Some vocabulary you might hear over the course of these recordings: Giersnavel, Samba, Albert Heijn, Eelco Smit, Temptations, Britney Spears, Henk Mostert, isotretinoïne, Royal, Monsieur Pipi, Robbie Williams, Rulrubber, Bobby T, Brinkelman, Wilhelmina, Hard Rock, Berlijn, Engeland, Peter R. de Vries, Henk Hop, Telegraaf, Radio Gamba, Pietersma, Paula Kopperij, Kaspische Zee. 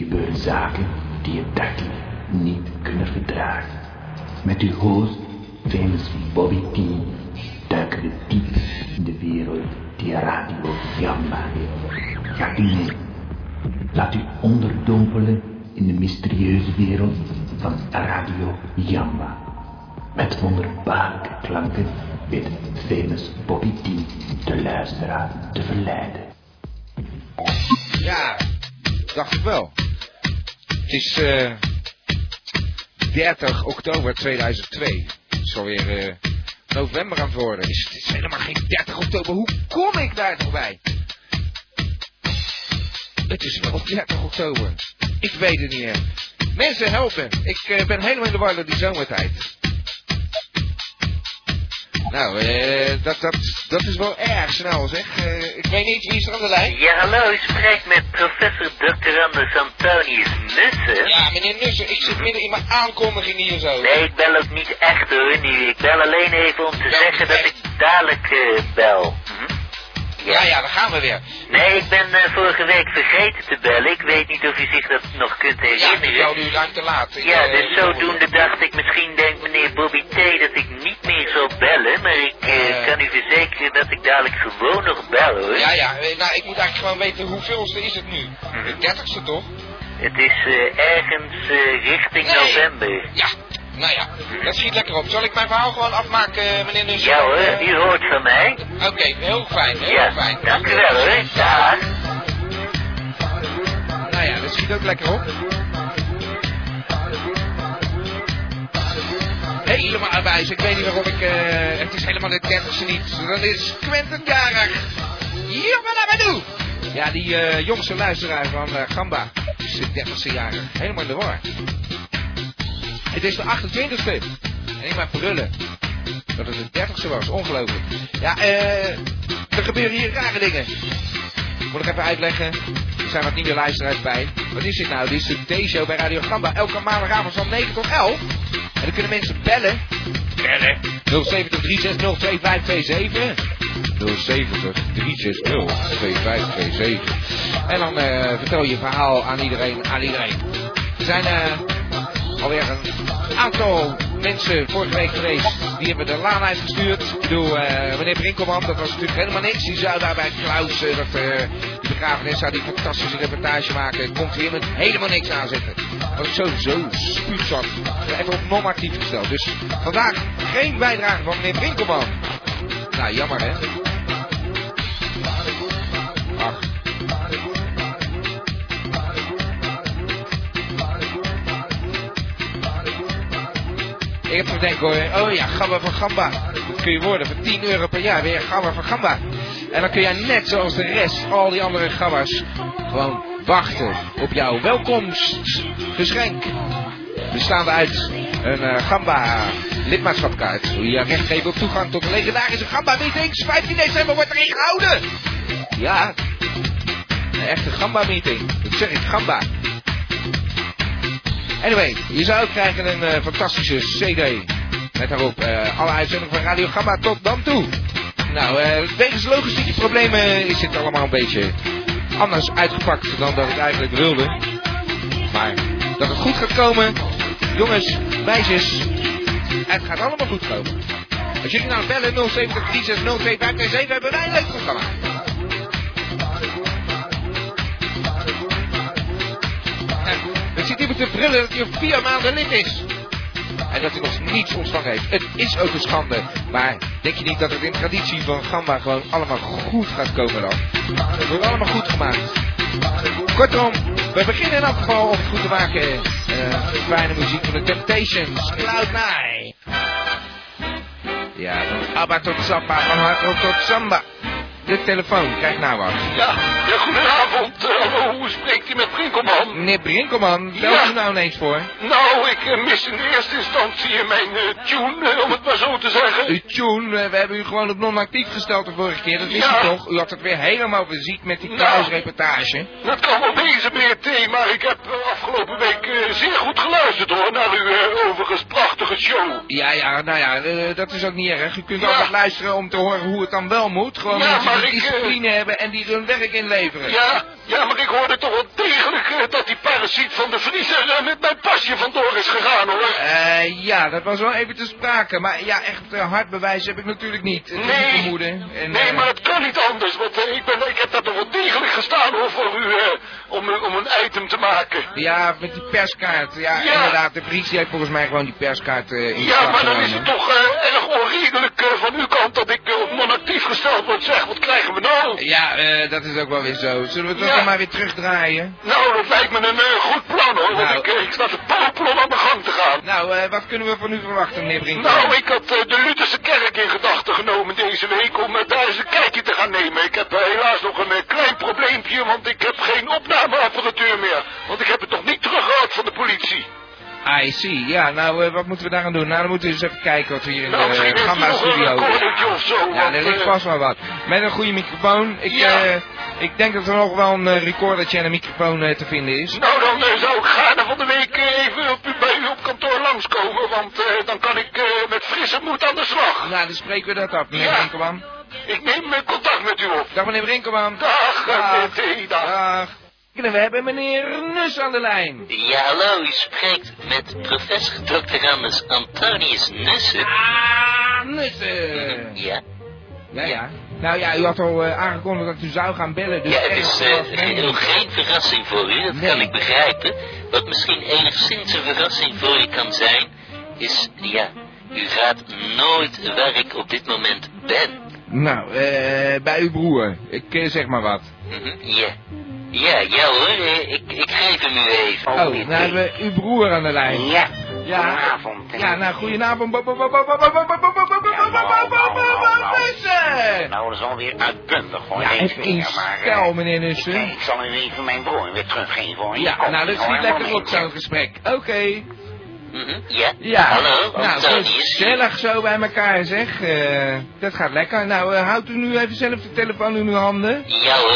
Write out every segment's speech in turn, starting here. gebeuren zaken die je dagelijks niet kunnen verdragen. Met uw host, famous Bobby T, duiken we diep in de wereld die Radio Gamba heeft. Gaat u mee. Laat u onderdompelen in de mysterieuze wereld van Radio Gamba. Met wonderbaarlijke klanken weet famous Bobby T de luisteraar te verleiden. Ja, dacht ik wel. Het is 30 oktober 2002. Het is alweer november aan het worden. Het is helemaal geen 30 oktober. Hoe kom ik daar toch bij? Het is wel 30 oktober. Ik weet het niet echt. Mensen helpen. Ik ben helemaal in de war door die zomertijd. Nou, dat is wel erg snel, zeg. Ik weet niet, wie is er aan de lijn? Ja, hallo, u spreekt met professor Dr. Anders Antonius Nusser. Ja, meneer Nusser, ik zit midden in mijn aankondiging hier zo. Nee, ik bel ook niet echt hoor, nu. Ik bel alleen even om te zeggen dat ik dadelijk bel. Hm? Ja, daar gaan we weer. Nee, ik ben vorige week vergeten te bellen. Ik weet niet of u zich dat nog kunt herinneren. Ja, ik belde u ruim te laat. Ja, dus zodoende dacht ik, misschien denkt meneer Bobby T dat ik niet meer zal bellen. Maar ik kan u verzekeren dat ik dadelijk gewoon nog bel, hoor. Ja, nou, ik moet eigenlijk gewoon weten, hoeveelste is het nu? De 30ste, toch? Het is ergens richting november. Ja. Nou ja, dat schiet lekker op. Zal ik mijn verhaal gewoon afmaken, meneer Nusser? Ja hoor, u hoort van mij. Oké, heel fijn. Dank u wel hoor, dag. Nou ja, dat schiet ook lekker op. Helemaal aanwijs, ik weet niet waarom ik... het is helemaal de 30ste niet. Dat is Quentin jarig. Jopalabadoe! Ja, die jongste luisteraar van Gamba is de 30ste jarig. Helemaal in de war. Het is de 28ste. En ik mag brullen. Dat het de 30ste was. Ongelooflijk. Ja, er gebeuren hier rare dingen. Moet ik even uitleggen. Er zijn wat nieuwe luisteraars bij. Wat is dit nou? Dit is de T-show bij Radio Gamba. Elke maandagavond van 9 tot 11. En dan kunnen mensen bellen. 070-360-2527. 070-360-2527. En dan vertel je verhaal aan iedereen. Er zijn... alweer een aantal mensen vorige week geweest. Die hebben de laan uitgestuurd. Ik bedoel, meneer Brinkelman, dat was natuurlijk helemaal niks. Die zou daar bij Klaus, die begrafenis, zou die fantastische reportage maken. Komt hier met helemaal niks aanzetten. Dat is sowieso spuutzak. Even op non-actief gesteld. Dus vandaag geen bijdrage van meneer Brinkelman. Nou, jammer hè. Ach. Ik heb te denken hoor, oh ja, Gamba van Gamba. Dat kun je worden, voor €10 per jaar weer Gamba van Gamba. En dan kun jij net zoals de rest, al die andere Gambas, gewoon wachten op jouw welkomstgeschenk. Bestaande uit een Gamba lidmaatschapkaart. Wil je recht geven op toegang tot de legendarische Gamba meetings. 15 december wordt erin gehouden. Ja, een echte Gamba meeting. Dat zeg ik, Gamba. Anyway, je zou ook krijgen een fantastische cd. Met daarop alle uitzendingen van Radio Gamba tot dan toe. Nou, wegens logistieke problemen is dit allemaal een beetje anders uitgepakt dan dat ik eigenlijk wilde. Maar dat het goed gaat komen, jongens, meisjes, het gaat allemaal goed komen. Als jullie nou bellen 070-360-2527 hebben wij een leuk programma. Het zit iemand te brillen dat hij al 4 maanden lid is. En dat hij nog niets ontvangen heeft. Het is ook een schande. Maar denk je niet dat het in traditie van Gamba gewoon allemaal goed gaat komen dan? Het wordt allemaal goed gemaakt. Kortom, we beginnen in elk geval om het goed te maken. Fijne muziek van de Temptations. Cloud9. Ja, van Abba tot Samba, van Hard Rock tot Samba. De telefoon, kijk nou wat. Ja, goedenavond. Hoe spreekt u met Brinkelman? Meneer Brinkelman, bel u nou ineens voor. Nou, ik mis in eerste instantie mijn tune, om het maar zo te zeggen. Uw tune, we hebben u gewoon op non-actief gesteld de vorige keer, dat wist u toch? U had het weer helemaal verziekt met die Klaus-reportage. Dat kan wel wezen, meneer T, maar ik heb afgelopen week zeer goed geluisterd hoor, naar uw overigens prachtige show. Ja, nou ja, dat is ook niet erg. U kunt altijd luisteren om te horen hoe het dan wel moet, gewoon... Maar discipline hebben en die hun werk inleveren. Ja, Ja, maar ik hoorde toch wel degelijk dat die parasiet van de Vries met mijn pasje vandoor is gegaan, hoor. Ja, dat was wel even te sprake. Maar ja, echt hard bewijs heb ik natuurlijk niet. Nee, maar het kan niet anders. Want ik heb dat toch wel degelijk gestaan, hoor, voor u, om een item te maken. Ja, met die perskaart. Ja, inderdaad, de Vries heeft volgens mij gewoon die perskaart in. Ja, maar dan is het toch erg onredelijk van uw kant dat ik op non-actief gesteld word, zeg. Wat krijgen we nou? Ja, dat is ook wel weer zo. Zullen we het toch maar weer terugdraaien? Nou, dat lijkt me een goed plan, hoor. Nou. Want ik sta te popelen om aan de gang te gaan. Nou, wat kunnen we van u verwachten, meneer Brinkelman? Nou, ik had de Lutherse kerk in gedachten genomen deze week om daar eens een kijkje te gaan nemen. Ik heb helaas nog een klein probleempje, want ik heb geen opnameapparatuur meer. Want ik heb het nog niet teruggehaald van de politie. I see. Ja, nou, wat moeten we daaraan doen? Nou, dan moeten we eens even kijken wat we hier in de Gamma-studio hebben. Ja, er ligt vast wel wat. Met een goede microfoon. Ik denk dat er nog wel een recordertje en een microfoon te vinden is. Nou, dan zou ik gaarne van de week even bij u op kantoor langskomen. Want dan kan ik met frisse moed aan de slag. Nou, dan spreken we dat af, meneer Brinkelman. Ik neem contact met u op. Dag, meneer Brinkelman. Dag, meneer T. Dag. We hebben meneer Nus aan de lijn. Ja, hallo, u spreekt met professor Dr. Anders Antonius Nusser. Ah, Nusser. Ja. Ja. Nou ja, u had al aangekondigd dat u zou gaan bellen. Dus ja, het is geen verrassing voor u, dat kan ik begrijpen. Wat misschien enigszins een verrassing voor u kan zijn, is, u gaat nooit waar ik op dit moment ben. Nou, bij uw broer. Ik zeg maar wat. Ja. Ja hoor, ik geef hem nu even. Oh, nou hebben we uw broer aan de lijn. Ja. Goedenavond. Ja, nou, goedenavond. Nou, dat is alweer uitbundig, hoor. Ja, even in stijl, meneer Nussen. Ik zal nu even mijn broer weer teruggeven, hoor. Ja, nou, dat is niet lekker op zo'n gesprek. Oké. Ja, hallo. Nou, dat is gezellig zo bij elkaar, zeg. Dat gaat lekker. Nou, houdt u nu even zelf de telefoon in uw handen? Ja hoor,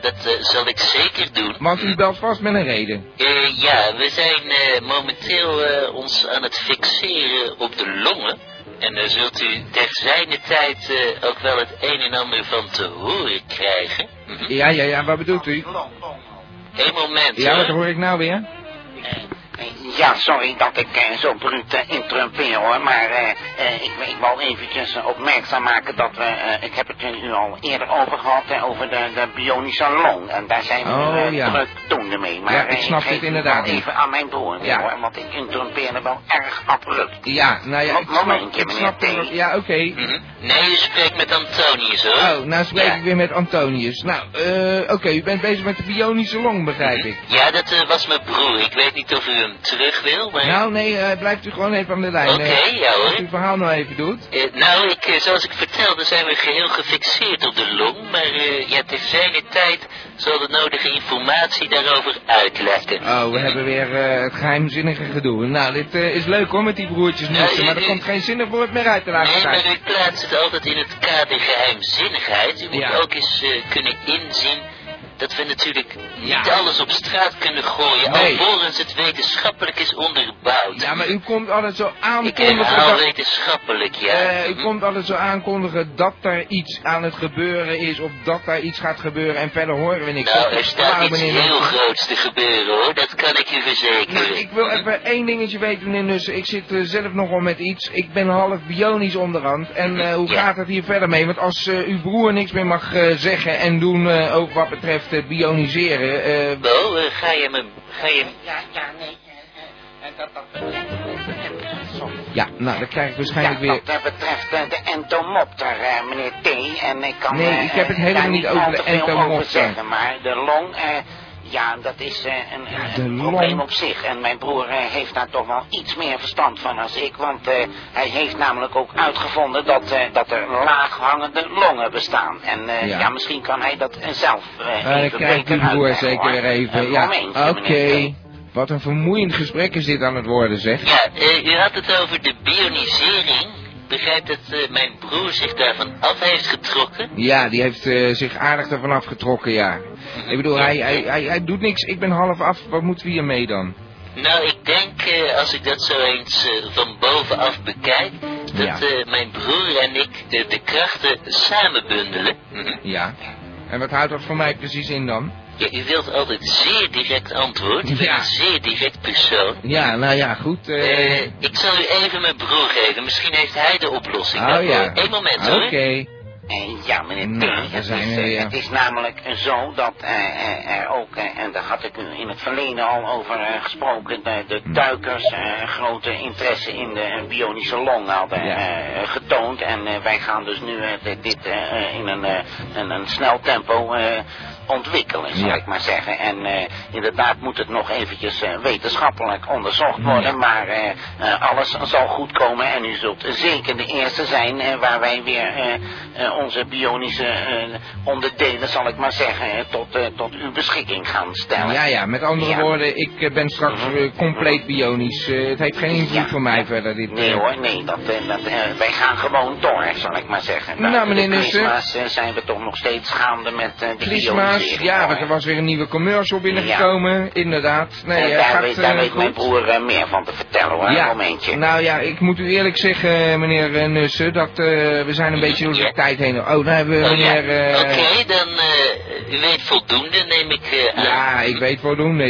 dat zal ik zeker doen. Want u belt vast met een reden. Ja, we zijn momenteel ons aan het fixeren op de longen. En daar zult u terzijde tijd ook wel het een en ander van te horen krijgen. Ja, wat bedoelt u? Eén moment, hoor. Ja, wat hoor ik nou weer? Ja, sorry dat ik zo bruut interrumpeer, hoor, maar ik wil eventjes opmerkzaam maken dat we... ik heb het u al eerder over gehad, over de bionische long. En daar zijn we drukdoende mee. Maar, ja, ik snap het inderdaad niet. Even aan mijn broer, hoor, want ik interrumpeerde wel erg abrupt. Ja, nou ja, ik snap het. Ja, oké. Nee, u spreekt met Antonius, hoor. Oh, nou spreek ik weer met Antonius. Nou, oké, u bent bezig met de bionische long, begrijp ik. Ja, dat was mijn broer. Ik weet niet of u hem terug wil, maar... Nou, nee, blijft u gewoon even aan de lijn. Oké, ja hoor. Als u het verhaal nou even doet. Nou, zoals ik vertelde, zijn we geheel gefixeerd op de long, maar terzijde tijd zal de nodige informatie daarover uitlekken. Oh, we hebben weer het geheimzinnige gedoe. Nou, dit is leuk, hoor, met die broertjes Nussen, maar er komt geen zinnig woord meer uit de laatste tijd. Nee, maar u plaatst het altijd in het kader geheimzinnigheid. U moet ook eens kunnen inzien dat we natuurlijk niet alles op straat kunnen gooien, alvorens het wetenschappelijk is onderbouwd. Ja, maar u komt altijd zo aankondigen... Ik herhaal wetenschappelijk, u komt altijd zo aankondigen dat er iets aan het gebeuren is, of dat daar iets gaat gebeuren, en verder horen we niks. Nou, er staat iets heel groots te gebeuren, hoor, dat kan ik u verzekeren. Nou, ik wil even één dingetje weten, meneer Nussen. Ik zit zelf nogal met iets. Ik ben half bionisch onderhand, en hoe gaat het hier verder mee? Want als uw broer niks meer mag zeggen en doen, ook wat betreft bioniseren. Wel, ga je hem... Nee. Ja, nou, dat krijg ik waarschijnlijk weer... Wat betreft de entomopter, meneer T. En ik kan... Nee, ik heb het helemaal niet over de entomopter. Zeggen, maar de long... Ja, dat is een probleem op zich. En mijn broer heeft daar toch wel iets meer verstand van als ik. Want hij heeft namelijk ook uitgevonden dat er laaghangende longen bestaan. En misschien kan hij dat zelf even beter uitleggen. Zeker weer even. Ja, oké. Wat een vermoeiend gesprek is dit aan het worden, zeg. Ja, u had het over de bionisering. Ik begrijp dat mijn broer zich daarvan af heeft getrokken. Ja, die heeft zich aardig daarvan afgetrokken, ja. Ik bedoel, hij doet niks. Ik ben half af. Wat moeten we hiermee dan? Nou, ik denk, als ik dat zo eens van bovenaf bekijk, dat mijn broer en ik de krachten samen bundelen. Ja. En wat houdt dat voor mij precies in dan? Ja, u wilt altijd zeer direct antwoord. U bent een zeer direct persoon. Ja, nou ja, goed. Ik zal u even mijn broer geven. Misschien heeft hij de oplossing. Eén moment hoor. Oké. Ja, meneer T. Het is namelijk zo dat er ook, en daar had ik in het verleden al over gesproken, de duikers grote interesse in de bionische long hadden getoond. En wij gaan dus nu dit in een snel tempo ontwikkelen, zal ik maar zeggen. En inderdaad moet het nog eventjes wetenschappelijk onderzocht worden, maar alles zal goed komen en u zult zeker de eerste zijn waar wij weer onze bionische onderdelen, zal ik maar zeggen, tot uw beschikking gaan stellen. Ja, met andere woorden, ik ben straks compleet bionisch. Het heeft geen invloed voor mij verder. Dit, nee hoor, nee, wij gaan gewoon door, zal ik maar zeggen. Nou, meneer Nusser. Zijn we toch nog steeds gaande met de bionische. Ja, er was weer een nieuwe commercial binnengekomen, inderdaad. Nee, daar weet mijn broer meer van te vertellen, hoor, een momentje. Nou ja, ik moet u eerlijk zeggen, meneer Nusser, dat we zijn een beetje door de tijd heen. Oh, daar hebben we meneer... Oké, dan, u weet voldoende, neem ik aan. Ja, ik weet voldoende.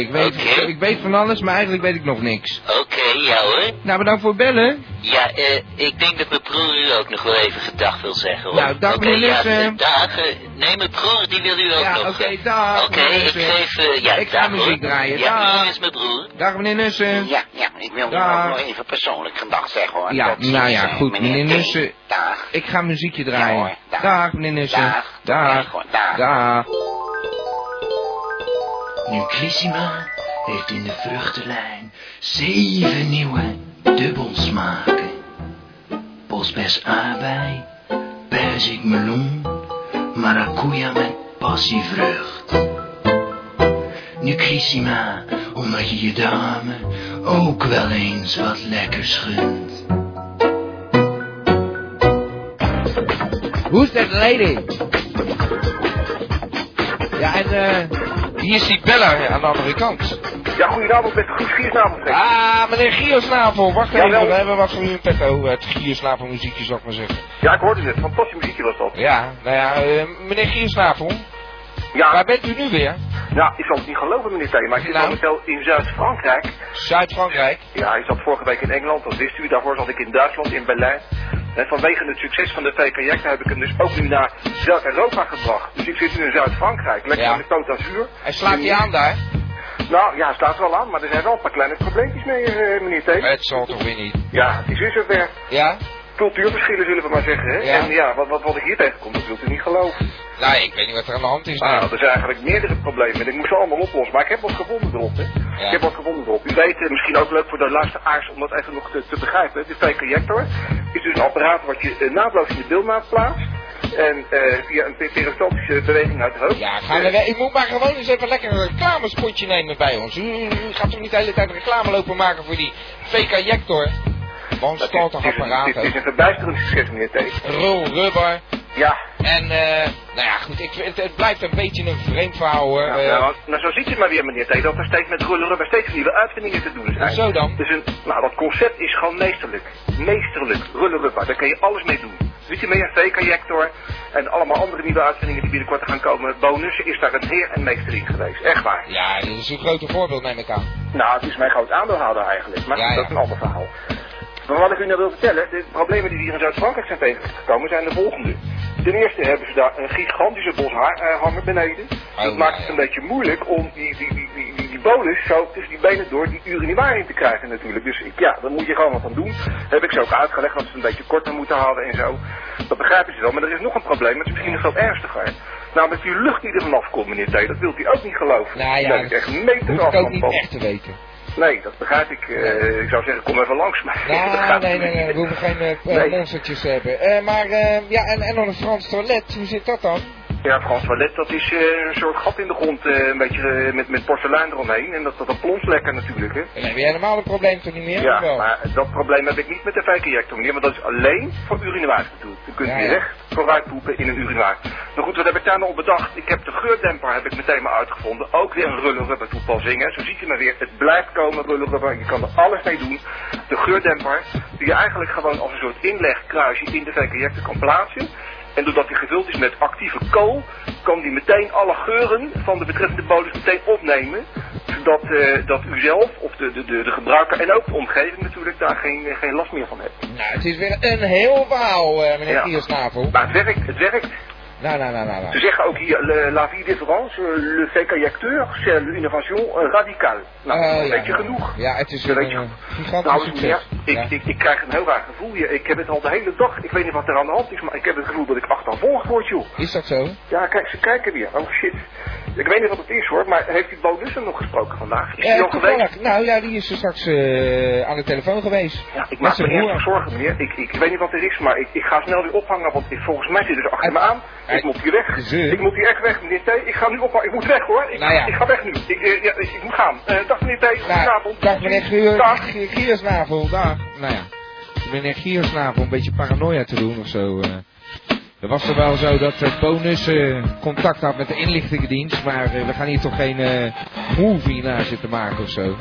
Ik weet van alles, maar eigenlijk weet ik nog niks. Oké, ja hoor. Nou, bedankt voor het bellen. Ja, ik denk dat mijn broer u ook nog wel even gedag wil zeggen, hoor. Nou, dag meneer Nusser. Ja, dag. Nee, mijn broer, die wil u ook nog. Oké, dag. Oké, ik geef... ik ga muziek draaien. Ja, hier is mijn broer. Dag meneer Nusser. Ja, ik wil u ook nog even persoonlijk gedag zeggen, hoor. Ja, nou ja, goed, meneer Nusser. Dag. Ik ga muziekje draaien. Ja, hoor, dag meneer Nusser. Dag. Nuclissima heeft in de vruchtenlijn 7 nieuwe dubbelsmaken. Bospers aardbei, perzik meloen, maracuja met passievrucht. Nuclissima, omdat je je dame ook wel eens wat lekkers gunt. Who's that lady? Ja, en hier is die beller aan de andere kant. Ja, goedenavond met Giersnavel. Ah, meneer Giersnavel, wacht even, we hebben wat voor u in petto. Het Giersnavel muziekje, zal ik maar zeggen. Ja, ik hoorde het, fantastisch muziekje was dat. Ja, nou ja, meneer Giersnavel, waar bent u nu weer? Nou, ik zal het niet geloven, meneer T, maar ik zit momenteel in Zuid-Frankrijk. Zuid-Frankrijk? Ja, ik zat vorige week in Engeland, dat wist u, daarvoor zat ik in Duitsland, in Berlijn. En vanwege het succes van de V-Cajector heb ik hem dus ook nu naar Zuid-Europa gebracht. Dus ik zit nu in Zuid-Frankrijk, lekker in de Côte d'Azur. En slaat hij aan daar? Nou ja, staat wel aan, maar er zijn wel een paar kleine probleempjes mee, meneer T. Het zal toch weer niet? Ja, het is weer zover. Ja? Cultuurverschillen zullen we maar zeggen, hè? Ja. En ja, wat ik hier tegenkom, dat wilt u niet geloven. Nou, ik weet niet wat er aan de hand is. Nou, er zijn eigenlijk meerdere problemen en ik moest ze allemaal oplossen, maar ik heb wat gevonden erop, hè. Ja. Ik heb wat gevonden erop. U weet, misschien ook leuk voor de luisteraars om dat even nog te begrijpen, de V-Cajector is dus een apparaat wat je naadloos in de bilnaad plaatst. En via een peristaltische beweging uit de hoofd. Ja, ik moet maar gewoon eens even lekker een reclamespotje nemen bij ons. U gaat toch niet de hele tijd reclame lopen maken voor die V-Cajector? Want het is een verbijsterend succes, meneer T. Rulrubber. Ja. En, nou ja, goed, het blijft een beetje een vreemd verhaal, hoor. Ja, nou, zo ziet u maar weer, meneer T, dat er steeds met Rulrubber steeds nieuwe uitvindingen te doen zijn. Zo dan? Dus nou, dat concept is gewoon meesterlijk. Meesterlijk, Rulrubber, daar kun je alles mee doen. Weet je mee, V-Cajector en allemaal andere nieuwe uitvindingen die binnenkort gaan komen. Bonus is daar een heer en meester in geweest, echt waar. Ja, dat is een grote voorbeeld, neem ik aan. Nou, het is mijn groot aandeelhouder eigenlijk, maar dat is een ander verhaal. Maar wat ik u nou wil vertellen, de problemen die hier in Zuid-Frankrijk zijn tegengekomen zijn de volgende. Ten eerste hebben ze daar een gigantische bos hanger beneden. Dat maakt het een beetje moeilijk om die bonus zo tussen die benen door die urinoir in te krijgen natuurlijk. Dus ja, daar moet je gewoon wat aan doen. Heb ik ze ook uitgelegd dat ze het een beetje korter moeten halen en zo. Dat begrijpen ze wel, maar er is nog een probleem, dat is misschien nog veel ernstiger. Namelijk die lucht die er vanaf komt, meneer T, dat wilt u ook niet geloven. Nou ja, dat hoef ik ook niet echt te weten. Nee, dat begrijp ik. Ik zou zeggen, kom even langs. Maar ja, nee, we hoeven geen monstertjes te hebben. En dan een Frans toilet, hoe zit dat dan? Ja, Frans toilet, dat is een soort gat in de grond, een beetje met porselein eromheen. En dat plons lekker natuurlijk, hè. En heb jij helemaal een probleem toch niet meer? Ja, wel? Maar dat probleem heb ik niet met de V-Cajector, meneer, want dat is alleen voor urinoirs bedoeld. Je kunt direct vooruit poepen in een urinoir. Nou goed, wat heb ik daar nou op bedacht? Ik heb de geurdemper meteen maar uitgevonden. Ook weer een Rulrubber toepassing, hè. Zo ziet je maar weer, het blijft komen, Rulrubber. Je kan er alles mee doen. De geurdemper, die je eigenlijk gewoon als een soort inlegkruisje in de V-Cajector kan plaatsen. En doordat hij gevuld is met actieve kool, kan die meteen alle geuren van de betreffende bonus meteen opnemen. Zodat dat u zelf of de gebruiker en ook de omgeving natuurlijk daar geen last meer van hebt. Nou, het is weer een heel verhaal, meneer Giersnavel. Ja. Maar het werkt. Nou. Ze zeggen ook hier, la vie de France, le V-Cajector, c'est l'innovation radicale. Nou, weet je genoeg. Ja, het is een gigantisch succes. Ik krijg een heel raar gevoel. Ik heb het al de hele dag, ik weet niet wat er aan de hand is, maar ik heb het gevoel dat ik achtervolgd word, joh. Is dat zo? Ja, kijk, ze kijken weer. Oh shit. Ik weet niet wat het is hoor, maar heeft die Bonus nog gesproken vandaag? Is die nog geweest? Nou ja, die is er straks aan de telefoon geweest. Ja, ik maak me ernstig zorgen, meneer. Ik weet niet wat er is, maar ik ga snel weer ophangen, want volgens mij zit er achter me aan. Ik moet hier weg. Ik moet hier echt weg, meneer T. Ik ga nu ophangen. Ik moet weg hoor. Ik ga weg nu. Ik moet gaan. Dag meneer T. Goedenavond. Dag meneer Giersnavel. Dag. Nou ja, meneer Giersnavel een beetje paranoia te doen of zo. Er was er wel zo dat Bonus contact had met de inlichtingendienst, maar we gaan hier toch geen movie naar zitten maken of zo.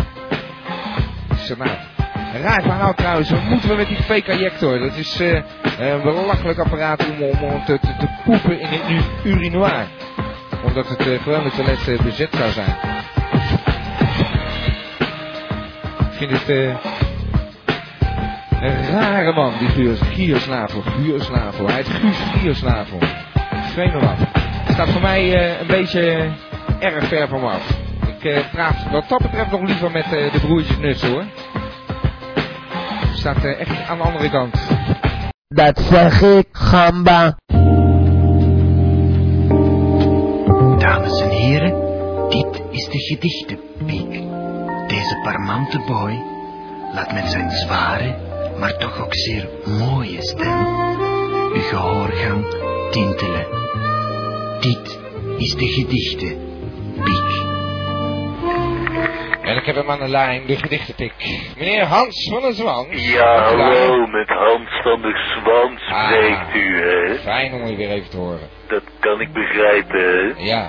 Dus, nou, raar verhaal trouwens, wat moeten we met die V-Cajector? Dat is een belachelijk apparaat om te poepen in een urinoir. Omdat het gewoon het toilet bezet zou zijn. Ik vind het... een rare man, die Giersnavel. Hij heet Guus Giersnavel. Vreemd me wat. Staat voor mij een beetje erg ver van me af. Ik praat wat dat betreft nog liever met de broertjes Nusser hoor. Staat echt aan de andere kant. Dat zeg ik, Gamba. Dames en heren, dit is de gedichtenpiek. Deze parmante boy laat met zijn zware... maar toch ook zeer mooie stem uw gehoorgang tintelen. Dit is de gedichtenpiek. En ik heb hem aan de lijn, de gedichtenpiek. Meneer Hans van der Zwans. Ja, hallo, met Hans van der Zwans spreekt u, hè? Fijn om u weer even te horen. Dat kan ik begrijpen, hè? Ja.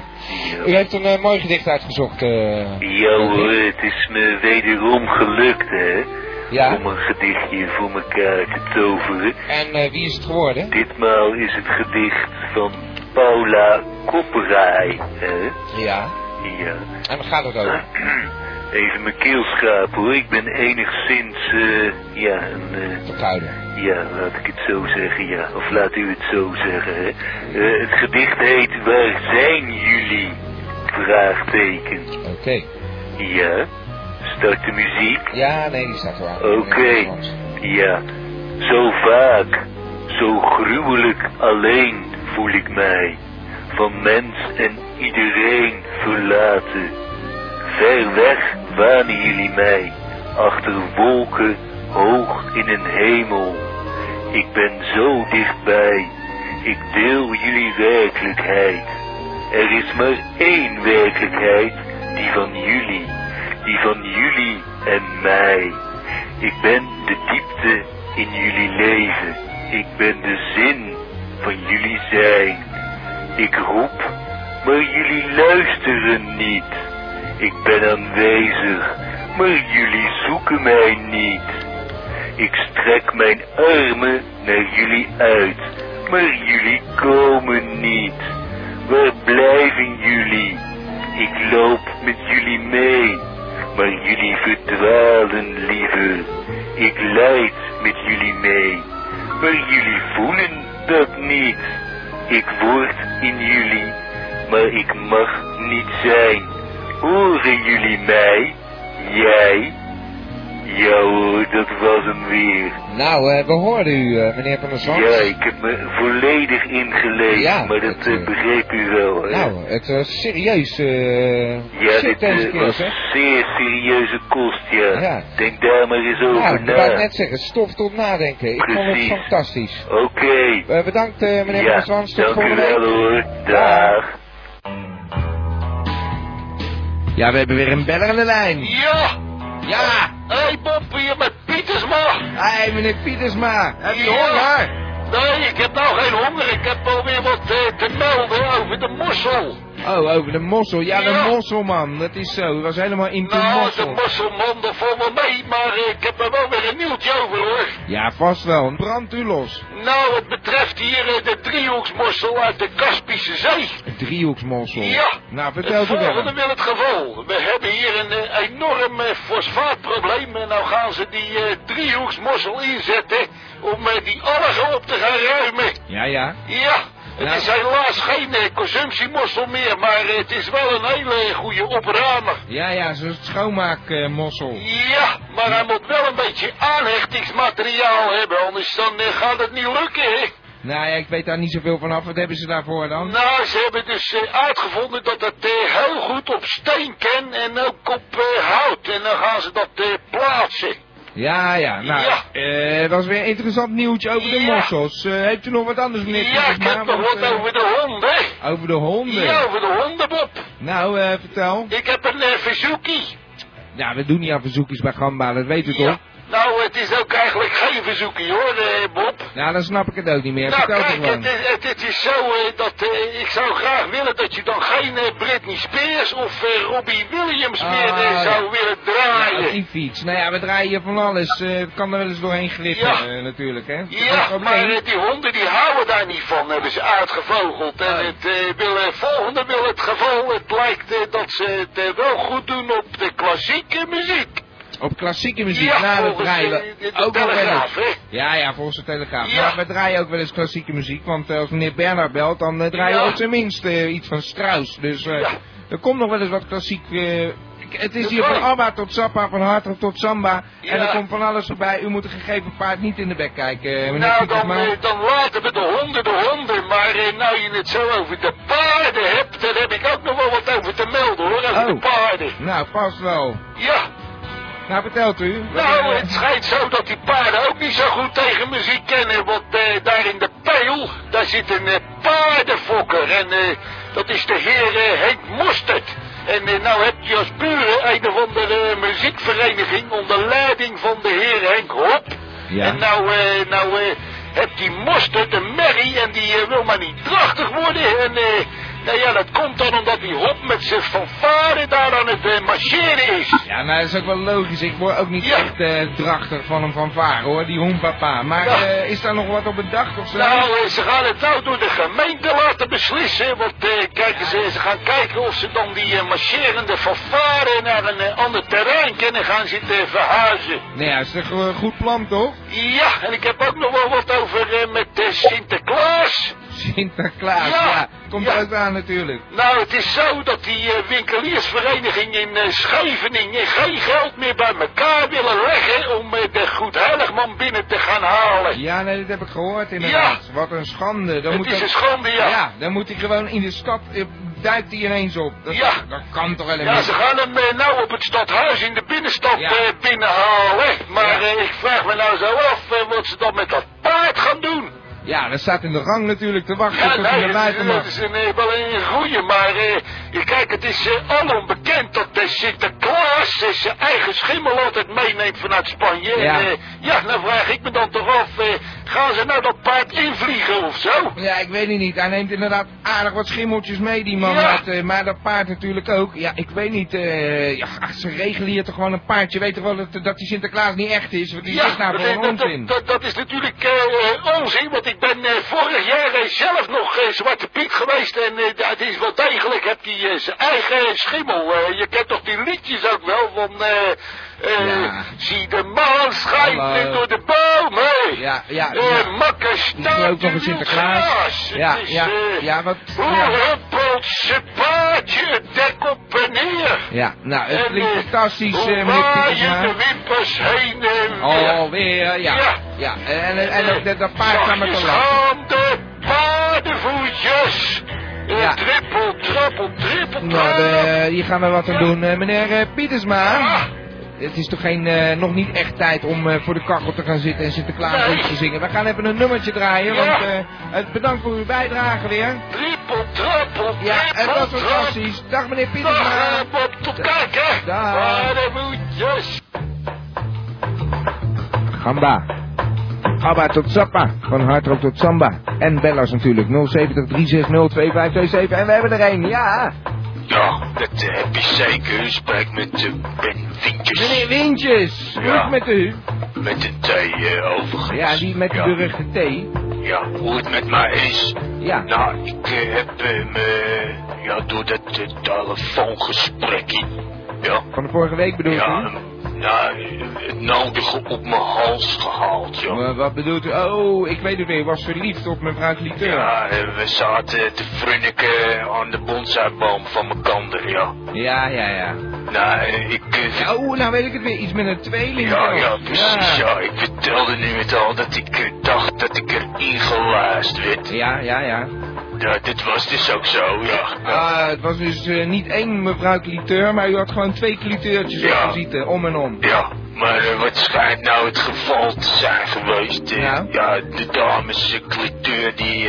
U heeft een mooi gedicht uitgezocht. Ja hoor, het is me wederom gelukt, hè? Ja. Om een gedichtje voor elkaar te toveren. En wie is het geworden? Ditmaal is het gedicht van Paula Kopperij. Ja. Ja. En waar gaat het over? Even mijn keel schrapen hoor. Ik ben enigszins, verkouden. Ja, laat ik het zo zeggen, ja. Of laat u het zo zeggen, hè. Het gedicht heet Waar zijn jullie? Vraagteken. Oké. Ja. Start de muziek? Ja, nee, die staat er aan. Oké, ja. Zo vaak, zo gruwelijk alleen voel ik mij. Van mens en iedereen verlaten. Ver weg wanen jullie mij. Achter wolken, hoog in een hemel. Ik ben zo dichtbij. Ik deel jullie werkelijkheid. Er is maar één werkelijkheid, die van jullie. Die van jullie en mij. Ik ben de diepte in jullie leven. Ik ben de zin van jullie zijn. Ik roep, maar jullie luisteren niet. Ik ben aanwezig, maar jullie zoeken mij niet. Ik strek mijn armen naar jullie uit, maar jullie komen niet. Waar blijven jullie? Ik loop met jullie mee. Maar jullie verdwalen, lieve. Ik lijd met jullie mee. Maar jullie voelen dat niet. Ik word in jullie, maar ik mag niet zijn. Horen jullie mij? Jij? Ja hoor, dat was hem weer. Nou, we hoorden u, meneer van der Zwans. Ja, ik heb me volledig ingelezen, maar dat begreep u wel. Hè? Nou, het was serieus. Zeer serieuze kost, ja. Denk daar maar eens over na. Ik wou net zeggen, stof tot nadenken. Precies. Ik vond het fantastisch. Oké. Bedankt, meneer van der Zwans. Tot volgende week. Dank u wel hoor. Dag. Ja, we hebben weer een beller aan de lijn. Ja! Ja! Hé Bob, hier met Pietersma! Hé meneer Pietersma, heb je honger? Nee, ik heb nou geen honger. Ik heb alweer wat te melden over de mossel. Oh, over de mossel. Ja, ja. De mosselman. Dat is zo. Dat was helemaal in de mossel. Nou, de mosselman, dat valt me mee, maar ik heb er wel weer een nieuwtje over, hoor. Ja, vast wel. Brandt u los. Nou, het betreft hier de driehoeksmossel uit de Kaspische Zee. Driehoeksmossel? Ja. Nou, vertel het volgende dan. Wil het geval. We hebben hier een enorm fosfaatprobleem. En nou gaan ze die driehoeksmossel inzetten om die algen op te gaan ruimen. Ja, ja. Ja. Nou. Het is helaas geen consumptiemossel meer, maar het is wel een hele goede opramer. Ja, ja, zo'n schoonmaakmossel. Ja, maar hij moet wel een beetje aanhechtingsmateriaal hebben, anders dan gaat het niet lukken, hè? Nou ja, ik weet daar niet zoveel van af. Wat hebben ze daarvoor dan? Nou, ze hebben dus uitgevonden dat het heel goed op steen kan en ook op hout. En dan gaan ze dat plaatsen. Ja, ja, nou, ja. Dat is weer een interessant nieuwtje over de mossels. Heeft u nog wat anders, meneer? Ja, ik heb nog wat over de honden. Over de honden? Ja, over de honden, Bob. Nou, vertel. Ik heb een verzoekje. Nou, we doen niet aan verzoekjes bij Gamba, dat weet u toch? Nou, het is ook eigenlijk geen verzoekje, hoor, Bob. Nou, dan snap ik het ook niet meer. Nou, vertel kijk, het is zo dat ik zou graag willen dat je dan geen Britney Spears of Robbie Williams meer zou willen draaien. Ja, die fiets. Nou ja, we draaien hier van alles. Het kan er wel eens doorheen glippen, natuurlijk, hè. Ja, maar die honden die houden daar niet van, hebben ze uitgevogeld. En volgende wil het geval, het lijkt dat ze het wel goed doen op de klassieke muziek. Op klassieke muziek, we draaien ook de Telegraaf, wel eens. Ja, ja, volgens de Telegraaf. Ja. Maar we draaien ook wel eens klassieke muziek, want als meneer Bernard belt, dan draaien we op zijn minst iets van Strauss. Dus er komt nog wel eens wat klassiek. Het is hier van Abba tot Sappa, van Hard Rock tot Samba. Ja. En er komt van alles voorbij. U moet een gegeven paard niet in de bek kijken. Nou, dan laten we de honden. Maar nou je het zo over de paarden hebt, dan heb ik ook nog wel wat over te melden, hoor. Over de paarden. Nou, vast wel. Ja. Nou, vertelt u. Nou, het schijnt zo dat die paarden ook niet zo goed tegen muziek kennen. Want daar in de peil, daar zit een paardenfokker. En dat is de heer Henk Mostert. En nou heb je als buren een of andere muziekvereniging onder leiding van de heer Henk Hop. Ja. En nou heb die Mostert een merrie en die wil maar niet drachtig worden. En nou ja, dat komt dan omdat die Hop met zijn fanfare daar aan het marcheren is. Ja, nou, dat is ook wel logisch. Ik word ook niet echt drachtig van een fanfare, hoor, die hoenpapa. Maar is daar nog wat op bedacht of zo? Nou, ze gaan het nou door de gemeente laten beslissen. Want ze gaan kijken of ze dan die marcherende fanfare naar een ander terrein kunnen gaan zitten verhuizen. Nou ja, is toch een goed plan, toch? Ja, en ik heb ook nog wel wat over met Sinterklaas. Sinterklaas, komt er ook aan natuurlijk. Nou, het is zo dat die winkeliersvereniging in Scheveningen geen geld meer bij elkaar willen leggen om de Goedheiligman binnen te gaan halen. Ja, nee, dat heb ik gehoord inderdaad. Ja. Wat een schande. Een schande, ja. Ja, dan moet hij gewoon in de stad, duikt hij ineens op. Dat kan toch wel een beetje. Ja, ze gaan hem nou op het stadhuis in de binnenstad binnenhalen. Maar ik vraag me nou zo af wat ze dan met dat paard gaan doen. Ja, dat staat in de gang natuurlijk te wachten tot hij eruit mag. Ja, dat is wel een goeie, maar kijk, het is al onbekend dat Sinterklaas zijn eigen schimmel altijd meeneemt vanuit Spanje. Ja, dan vraag ik me dan toch af, gaan ze nou dat paard invliegen of zo? Ja, ik weet het niet. Hij neemt inderdaad aardig wat schimmeltjes mee, die man. Ja. Maar dat paard natuurlijk ook. Ja, ik weet niet. Ze regelen hier toch gewoon een paard. Je weet toch wel dat die Sinterklaas niet echt is? Want die zit nou voor een onzin. Dat is natuurlijk onzin, want ik ben vorig jaar zelf nog Zwarte Piet geweest. En het is wel degelijk, heb die zijn eigen schimmel. Je kent toch die liedjes ook wel van... Zie de maan schijnt door de boom, hé. Makker staat in Sinterklaas. Wat... huppelt zijn paardje het dek op en neer. Ja, nou, het klinkt fantastisch, meneer Pietersma. Je de wimpers heen en weer. Alweer, ja. En dat paard kan me te lachen. De paardenvoetjes. Ja. Trippel, nou, hier gaan we wat aan doen. Meneer Pietersma... Het is toch nog niet echt tijd om voor de kachel te gaan zitten en Sinterklaas te zingen. We gaan even een nummertje draaien, want bedankt voor uw bijdrage weer. Trippel, en dat was fantastisch. Dag meneer Pietersma. Dag Bob, tot kijken. Dag. Gamba. Abba tot Zappa, van Hard Rock tot Samba. En bellers natuurlijk, 070 360 2527. En we hebben er een, ja. Ja, dat heb ik zeker. Spreek met Ben Wintjes. Meneer Wintjes, hoe het met u? Met de thee overigens. Ja, die met de burgerige thee. Ja, hoe het met mij is. Ja. Nou, ik heb hem door dat telefoongesprekje. Ja. Van de vorige week bedoel ik? Nou, het nodige op mijn hals gehaald, joh. Maar wat bedoelt u? Oh, ik weet het weer. U was verliefd op mevrouw Klitoor. Ja, we zaten te frunniken aan de bonsaiboom van mijn kander, ja. Ja. Nou, nou weet ik het weer. Iets met een tweeling. Ja, precies, ja. Ik vertelde nu het al dat ik dacht dat ik er ingeluisterd werd. Ja. Ja, dit was dus ook zo, ja. Ah, het was dus niet één mevrouw Klitoor, maar u had gewoon twee kliteurtjes op visite, om en om. Ja, maar wat schijnt nou het geval te zijn geweest? Ja, de dames Klitoor, die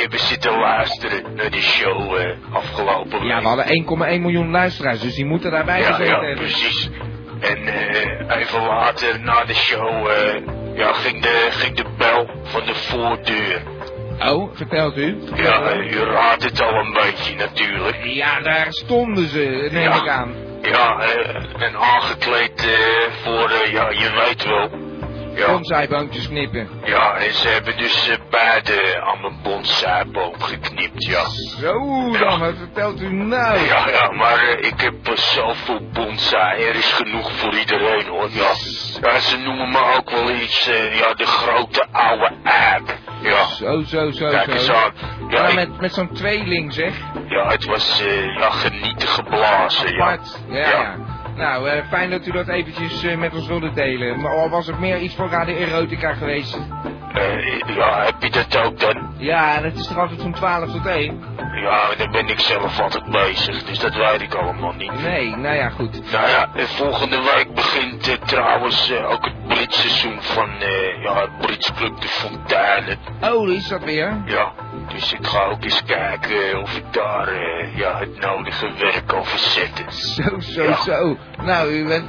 hebben zitten luisteren naar die show afgelopen week. Ja, we hadden 1,1 miljoen luisteraars, dus die moeten daarbij gezeten hebben. Ja, precies. En even later, na de show, ging de bel van de voordeur. Oh, vertelt u? Ja, u raadt het al een beetje natuurlijk. Ja, daar stonden ze, neem ik aan. Ja, en aangekleed voor, je weet wel. Ja. Bonsaiboompjes knippen. Ja, en ze hebben dus beide aan mijn bonsaiboom geknipt, ja. Zo dan, wat vertelt u nou? Ja, maar ik heb zoveel bonsai, er is genoeg voor iedereen hoor, ja. Ja, ze noemen me ook wel iets, de grote oude aap. Ja. Zo. Kijk eens aan. Ja, met zo'n tweeling, zeg. Ja, het was genieten geblazen, ja. Apart, ja. Nou, fijn dat u dat eventjes met ons wilde delen. Maar was het meer iets voor Radio Erotica geweest? Heb je dat ook dan? Ja, dat is toch altijd van 12 tot 1? Ja, daar ben ik zelf altijd bezig, dus dat weet ik allemaal niet. Nee, nou ja, goed. Nou ja, volgende week begint trouwens ook het Britseizoen van het Brits Club de Fontaine. Oh, is dat weer? Ja, dus ik ga ook eens kijken of ik daar het nodige werk kan verzetten. Zo. Nou, u bent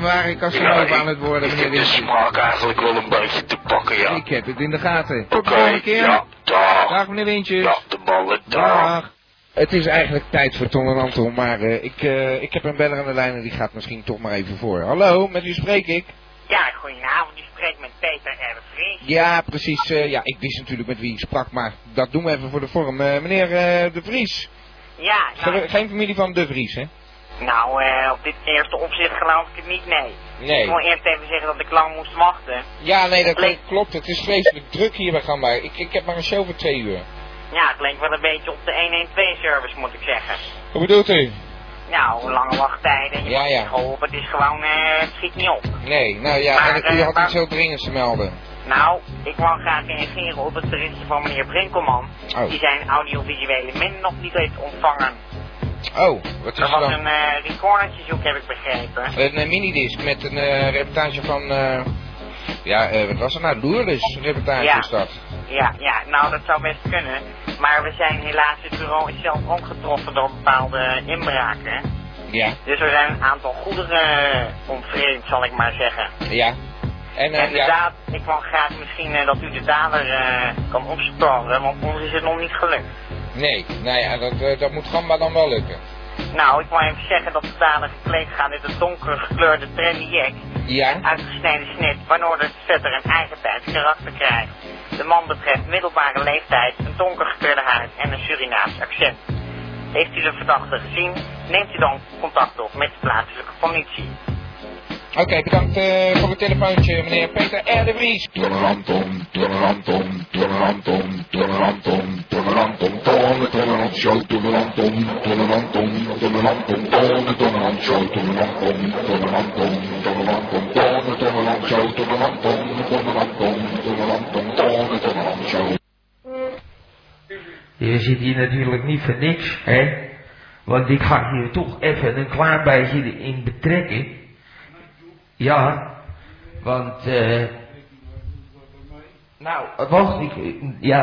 varkensnoop aan het worden, meneer Wintjes. Ik heb de smaak eigenlijk wel een beetje te pakken, ja. Ik heb het in de gaten. Tot de volgende keer. Ja, dag. Dag, meneer Wintjes. Ja, de ballen, dag. Het is eigenlijk tijd voor Ton en Anton, maar ik heb een beller aan de lijn en die gaat misschien toch maar even voor. Hallo, met u spreek ik. Ja, goedenavond. U spreekt met Peter de Vries. Ja, precies. Ik wist natuurlijk met wie ik sprak, maar dat doen we even voor de vorm. Meneer de Vries. Ja. Nou, geen familie van de Vries, hè? Nou, op dit eerste opzicht geloof ik het niet, nee. Ik wil eerst even zeggen dat ik lang moest wachten. Ja, nee, dat klopt. Het is vreselijk druk hier bij Gamba. Ik heb maar een show voor 2 uur. Ja, het lijkt wel een beetje op de 112-service, moet ik zeggen. Hoe bedoelt u? Nou, lange wachttijden. Ja. Het is gewoon, het schiet niet op. Nee, nou ja, maar, en u had iets heel dringends te melden. Nou, ik wou graag reageren op het berichtje van meneer Brinkelman. Oh. Die zijn audiovisuele min nog niet heeft ontvangen. Oh, wat is dat? Er was een recordertje zoek, heb ik begrepen. Een minidisc met een reportage van... wat was het nou? Lourdes reportage is dat. Ja, nou dat zou best kunnen. Maar we zijn helaas, het bureau is zelf ook getroffen door bepaalde inbraken. Ja. Dus er zijn een aantal goederen ontvreemd, zal ik maar zeggen. Ja. En inderdaad, ik wou graag misschien dat u de dader kan opsporen, want ons is het nog niet gelukt. Nee, nou ja, dat moet Gamba dan wel lukken. Nou, ik wou even zeggen dat de dader gekleed gaan in de donker gekleurde trendy jack. Ja. En uitgesneden snit, waardoor de vetter een eigen tijds karakter krijgt. De man betreft middelbare leeftijd, een donker gekleurde huid en een Surinaams accent. Heeft u de verdachte gezien, neemt u dan contact op met de plaatselijke politie. Oké, bedankt voor het telefoontje, meneer Peter R. de Vries. Tolerantom, tolerantom, tolerantom, tolerantom, tolerantom, tolerant show, tolerantom, tolerantom, tolerantom, tolerant show, tolerantom, tolerantom, tolerantom, tolerant show, tolerantom, tolerantom, tolerantom, tolerant show. Je zit hier natuurlijk niet voor niks, hè? Want ik ga hier toch even een kwaad bij zitten in betrekking. Ja, want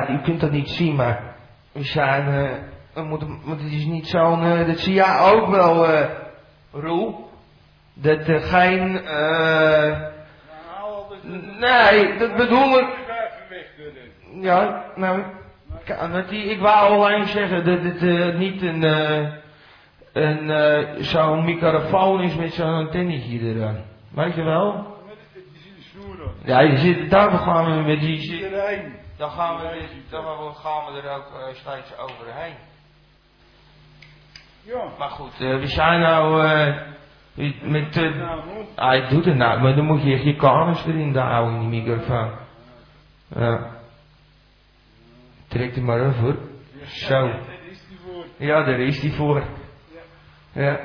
u kunt dat niet zien, maar we zijn, want het is niet zo'n, dat zie jij ook wel, Roel, dat er geen, Nee, dat bedoel ik. Ja, nou, ik wou alleen zeggen dat het niet zo'n microfoon is met zo'n antennetje eraan. Weet je wel? Ja, je zit, daar gaan we met die... Dan gaan we er ook steeds overheen. Ja. Maar goed, we zijn nou... met hij doet het nou, maar dan moet je echt je kamers weer in de oude in die microfoon. Ja. Trek er maar over. Zo. Ja, daar is die voor. Ja, daar is die voor. Ja.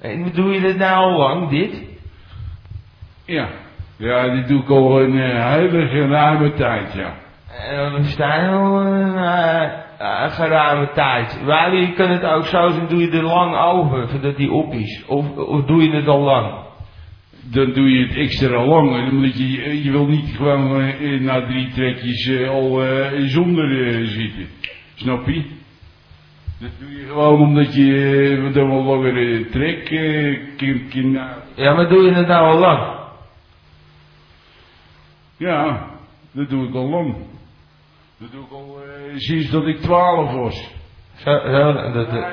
En doe je dit nou al lang, dit? Ja. Ja, die doe ik al een hele geruime tijd, ja. We staan al een geruime tijd. Waar je kan het ook zo zijn, doe je er lang over, voordat die op is. Of doe je het al lang? Dan doe je het extra lang, omdat je wil niet gewoon na drie trekjes al zonder zitten. Snap je? Dat doe je gewoon omdat je dan wel langer trekt. Ja, maar doe je het nou al lang? Ja, dat doe ik al lang. Dat doe ik al sinds dat ik 12 was. Ja, dat is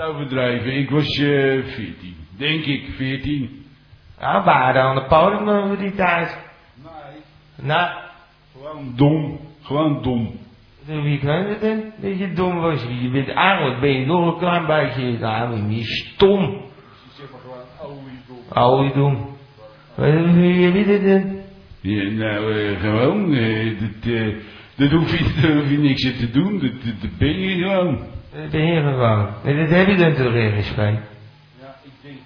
overdrijven. Ik was 14. Denk ik, 14. Ja, we waren aan de podium over die tijd. Nee. Nou. Gewoon dom. Wie kan het dan? Dat je dom was. Je bent eigenlijk nog een klein beetje. Nou, je stom. Je zegt maar gewoon oude dom. Wie weet het dan? Ja, nou, gewoon, dat hoef je niks aan te doen, dat ben je gewoon. Dat ben je gewoon. En dat heb je dan toch ergens van? Ja, ik denk.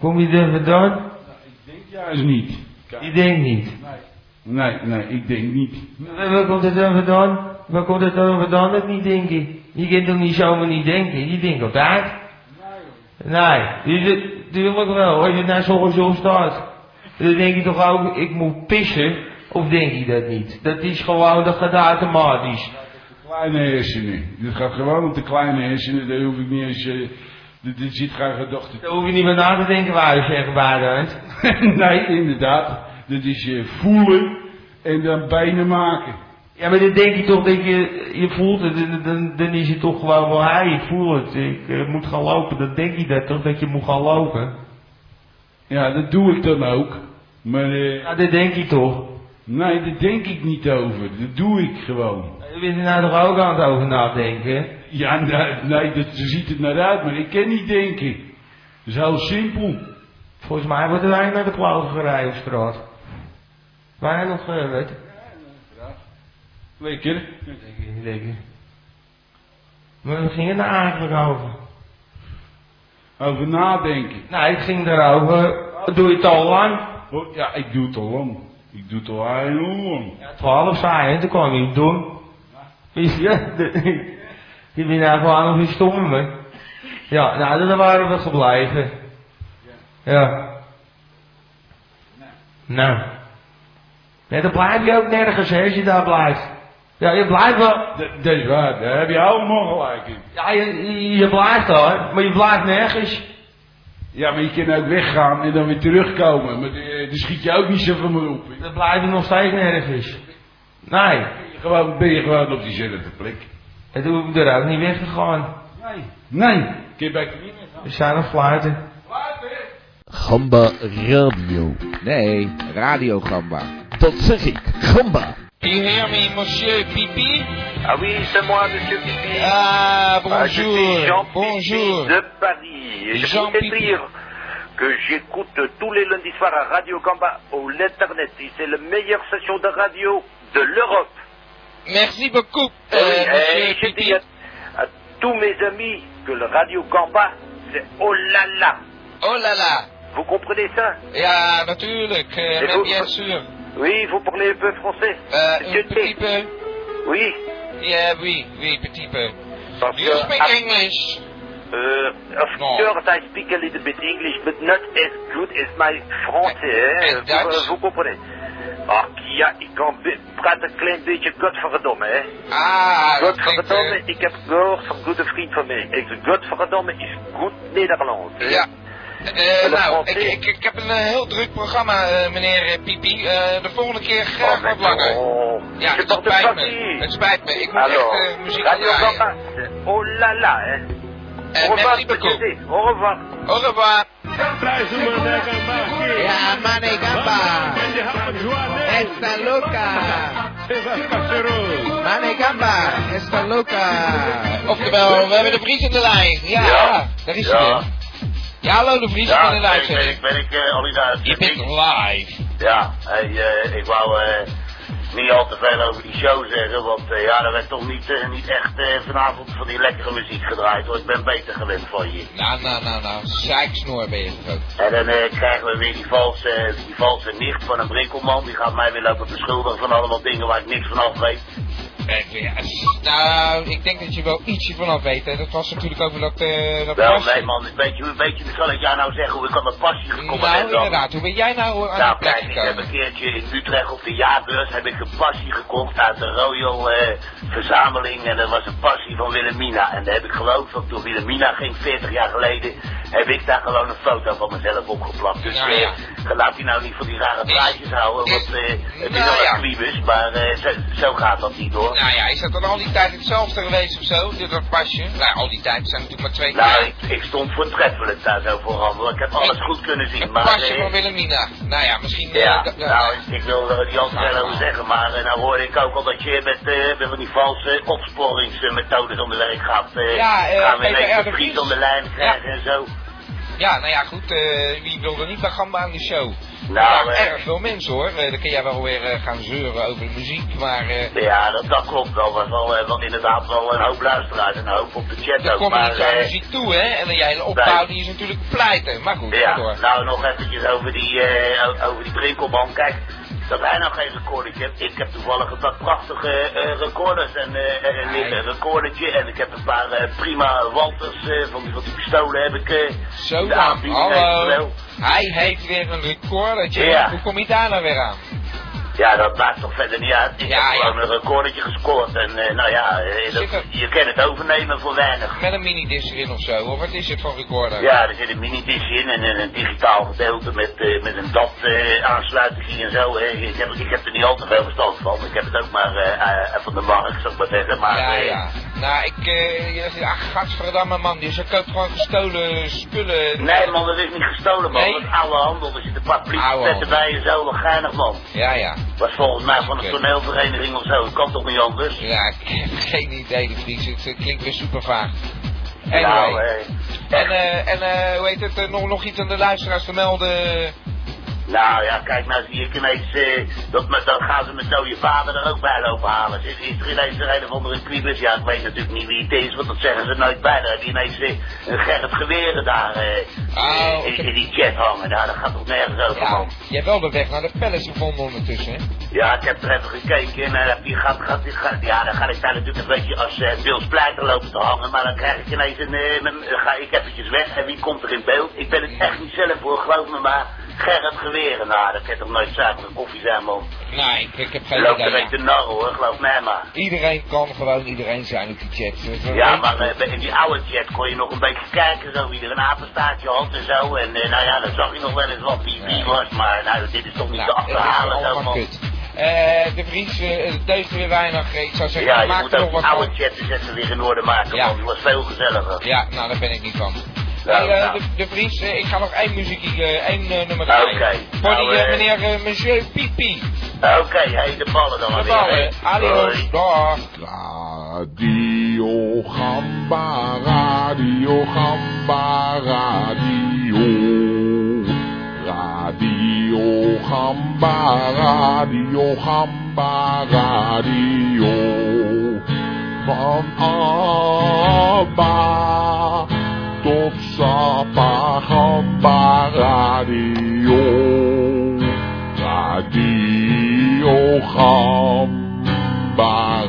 Kom je er vandaan? Nou, ik denk juist niet. Je denkt niet? Nee, ik denk niet. Waar komt het dan vandaan? Waar komt het dan vandaan dat niet denken? Je kunt toch niet zomaar niet denken? Je denkt altijd. Nee, tuurlijk wel, als je daar zo staat. Dan denk je toch ook, ik moet pissen, of denk je dat niet? Dat is gewoon, dat gaat automatisch. De kleine hersenen. Dit gaat gewoon om de kleine hersenen, daar hoef ik niet eens, dit zit geen gedachten. Daar hoef je niet meer na te denken waar je zegt waarheid. Nee, inderdaad. Dat is voelen en dan bijna maken. Ja, maar dan denk je toch dat je voelt het, dan is je toch gewoon wel, ik voel het, ik moet gaan lopen. Dan denk je dat toch, dat je moet gaan lopen. Ja, dat doe ik dan ook, maar... Ja, dat denk je toch? Nee, daar denk ik niet over, dat doe ik gewoon. Je bent er nou toch ook aan het over nadenken? Ja, nee, ze ziet het naar uit, maar ik kan niet denken. Dat is heel simpel. Volgens mij wordt er eigenlijk naar de klauwengerij op straat. Waar nog weet je? Ja, lekker. Lekker. Maar we gingen er eigenlijk over. Over nadenken. Nee, ik ging daarover. Doe je het al lang? Oh, ja, ik doe het al lang. Ik doe het al heel lang. Ja, 12 zei je, toen kwam je het doen. Wist je? Je bent nou gewoon nog iets stom, hè? Ja, nou, dan waren we gebleven. Ja. Nou. Ja, dan blijf je ook nergens, hè, als je daar blijft. Ja, je blijft wel... Dat is waar, daar heb je allemaal gelijk in. Ja, je blijft daar, maar je blijft nergens. Ja, maar je kan ook weggaan en dan weer terugkomen, maar dan schiet je ook niet zoveel meer op. Dan blijf je nog steeds nergens. Nee. Ben je gewoon op diezelfde plek. En toen ben ik er ook niet weggegaan. Nee. Kun je bij het niet meer gaan? We zijn nog fluiten. Gamba Radio. Nee, Radio Gamba. Dat zeg ik, Gamba. Do you hear me, Monsieur Pipi? Ah oui, c'est moi, Monsieur Pipi. Ah, bonjour. Bonjour. De Paris. Et je voulais dire que j'écoute tous les lundis soirs à Radio Gamba ou l'Internet. C'est la meilleure station de radio de l'Europe. Merci beaucoup. Et je dis à tous mes amis que le Radio Gamba, c'est oh là là. Oh là là. Vous comprenez ça? Ja, natuurlijk. Mais bien sûr. Oui, vous parlez un peu français? Petit peu. Oui. Yeah, oui, petit peu. Do you speak English? Of course, I speak a little bit English, but not as good as my French. Vous comprenez? Ach ja, ik kan praten een klein beetje godverdomme, hè? Godverdomme, ik heb gehoord van een goede vriend van mij. Godverdomme is goed Nederlands. Ja. Ik heb een heel druk programma, meneer Pipi. De volgende keer graag wat langer. Ja, het spijt me. Ik moet echt muziek draaien. Oh la la, hè. Merci beaucoup. Au revoir. Au revoir. Ja, mane gamba. Esta loca. Mane gamba. Esta loca. Oftewel, we hebben de Vries in de lijn. Ja, daar is hij weer. Ja, hallo de Vries, ik ben in de uitzending. Je bent live. Ja, ik wou niet al te veel over die show zeggen, want daar werd toch niet echt vanavond van die lekkere muziek gedraaid, hoor. Ik ben beter gewend van je. Nou, zeiksnoor ben je gekookt. En dan krijgen we weer die valse nicht van een Brinkelman, die gaat mij weer lopen beschuldigen van allemaal dingen waar ik niks van af weet. Nou, ik denk dat je wel ietsje vanaf weet, hè. Dat was natuurlijk over dat passie. Nee man, weet je, zal ik jou nou zeggen hoe ik aan mijn passie gekomen ben? Nou, inderdaad, hoe ben jij nou aan de plek gekomen? Nou, ik heb een keertje in Utrecht op de jaarbeurs heb ik een passie gekocht uit de Royal verzameling. En dat was een passie van Wilhelmina. En daar heb ik geloof dat toen Wilhelmina ging, 40 jaar geleden, heb ik daar gewoon een foto van mezelf opgeplakt. Dus laat je nou niet van die rare plaatjes houden, want het is wel een kliebus, maar zo gaat dat niet hoor. Nou ja, is dat dan al die tijd hetzelfde geweest of zo, dat pasje? Nou, al die tijd zijn natuurlijk maar twee keer. Nou, ik stond voortreffelijk daar zo vooral. Ik heb alles goed kunnen zien. Het maar, pasje van Wilhelmina. Nou ja, misschien... ik wil er niet altijd veel over zeggen, maar nou hoor ik ook al dat je met van die valse opsporingsmethodes om de werk gaat. Gaan we even de Vries om de lijn krijgen en zo. Ja, nou ja, goed, wie wil er niet bij Gamba aan de show? Nou, erg veel mensen hoor. Dan kun jij wel weer gaan zeuren over de muziek, maar... Ja, dat klopt wel. Want inderdaad wel een hoop luisteraars en een hoop op de chat ook. Dan kom je niet aan muziek toe, hè? En jij hele opbouw, die is natuurlijk pleiten. Maar goed, door. Nou, nog eventjes over die Brinkelman. Kijk, dat hij nog geen recordertje hebt. Ik heb toevallig dat prachtige recorders en recordertje. En ik heb een paar prima Walters van die pistolen heb ik... Zo dan, hallo. Hij heeft weer een recordertje. Ja. Hoe kom je daar nou weer aan? Ja, dat maakt toch verder niet uit. Ik heb gewoon een recordertje gescoord. En je kan het overnemen voor weinig. Met een minidisc erin of zo, of wat is het voor recorder? Ja, er zit een minidisc in en een digitaal gedeelte met een DAT-aansluiting en zo. Ik heb er niet al te veel verstand van. Ik heb het ook maar van de markt, zou ik maar zeggen. Maar, nou, gadverdamme man, dus je koopt gewoon gestolen spullen. Nee man, dat is niet gestolen man, dat is oude handel. Er zit een paar plietpetten bij en zo, wat geinig man. Ja. Was volgens mij van een toneelvereniging of zo, dat kan toch niet anders? Ja, ik heb geen idee, de Vries, het klinkt weer super vaag. Anyway. Nou, hoe heet het, nog iets aan de luisteraars te melden? Nou ja, kijk, nou zie ik ineens, dan gaan ze met zo je vader er ook bij lopen halen. Dus is er ineens een of andere kriebus? Ja, ik weet natuurlijk niet wie het is, want dat zeggen ze nooit bij. Dan heb je ineens een Gerrit Geweren daar in die chat hangen. Nou, dat gaat toch nergens over, man. Je hebt wel de weg naar de Palace gevonden ondertussen, hè? Ja, ik heb er even gekeken en dan ga ik daar natuurlijk een beetje als Wils Pleiter lopen te hangen. Maar dan krijg ik ineens ga ik eventjes weg en wie komt er in beeld? Ik ben het echt niet zelf voor, geloof me maar. Gerrit Geweren, nou, dat kan toch nooit zakelijke koffie zijn, man. Nee, ik heb geen idee. Loopt er een te narren, hoor, geloof mij maar. Iedereen kan gewoon iedereen zijn op die chat. Ja, maar in die oude chat kon je nog een beetje kijken, zo, wie er een apenstaartje had en zo. En nou ja, dan zag je nog wel eens wat wie was, maar nou, dit is toch niet te achterhalen, zo, man. Kut. De Vries deugt weer weinig. Ik zou zeggen, maak er nog wat van. Ja, je moet ook die oude chat zetten weer in orde maken, want die was veel gezelliger. Ja, nou, daar ben ik niet van. Nou, de Vries, ik ga nog één muziekje, één nummer draaien. Voor die meneer Monsieur Pipi. Oké, hey, de ballen dan maar weer. De ballen, adios, dag. Radio Gamba, Radio Gamba, Radio. Radio Gamba, Radio Gamba, Radio. Van Abba. Tot Samba, Gamba, Radio. Radio, Gamba,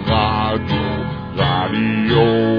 Radio.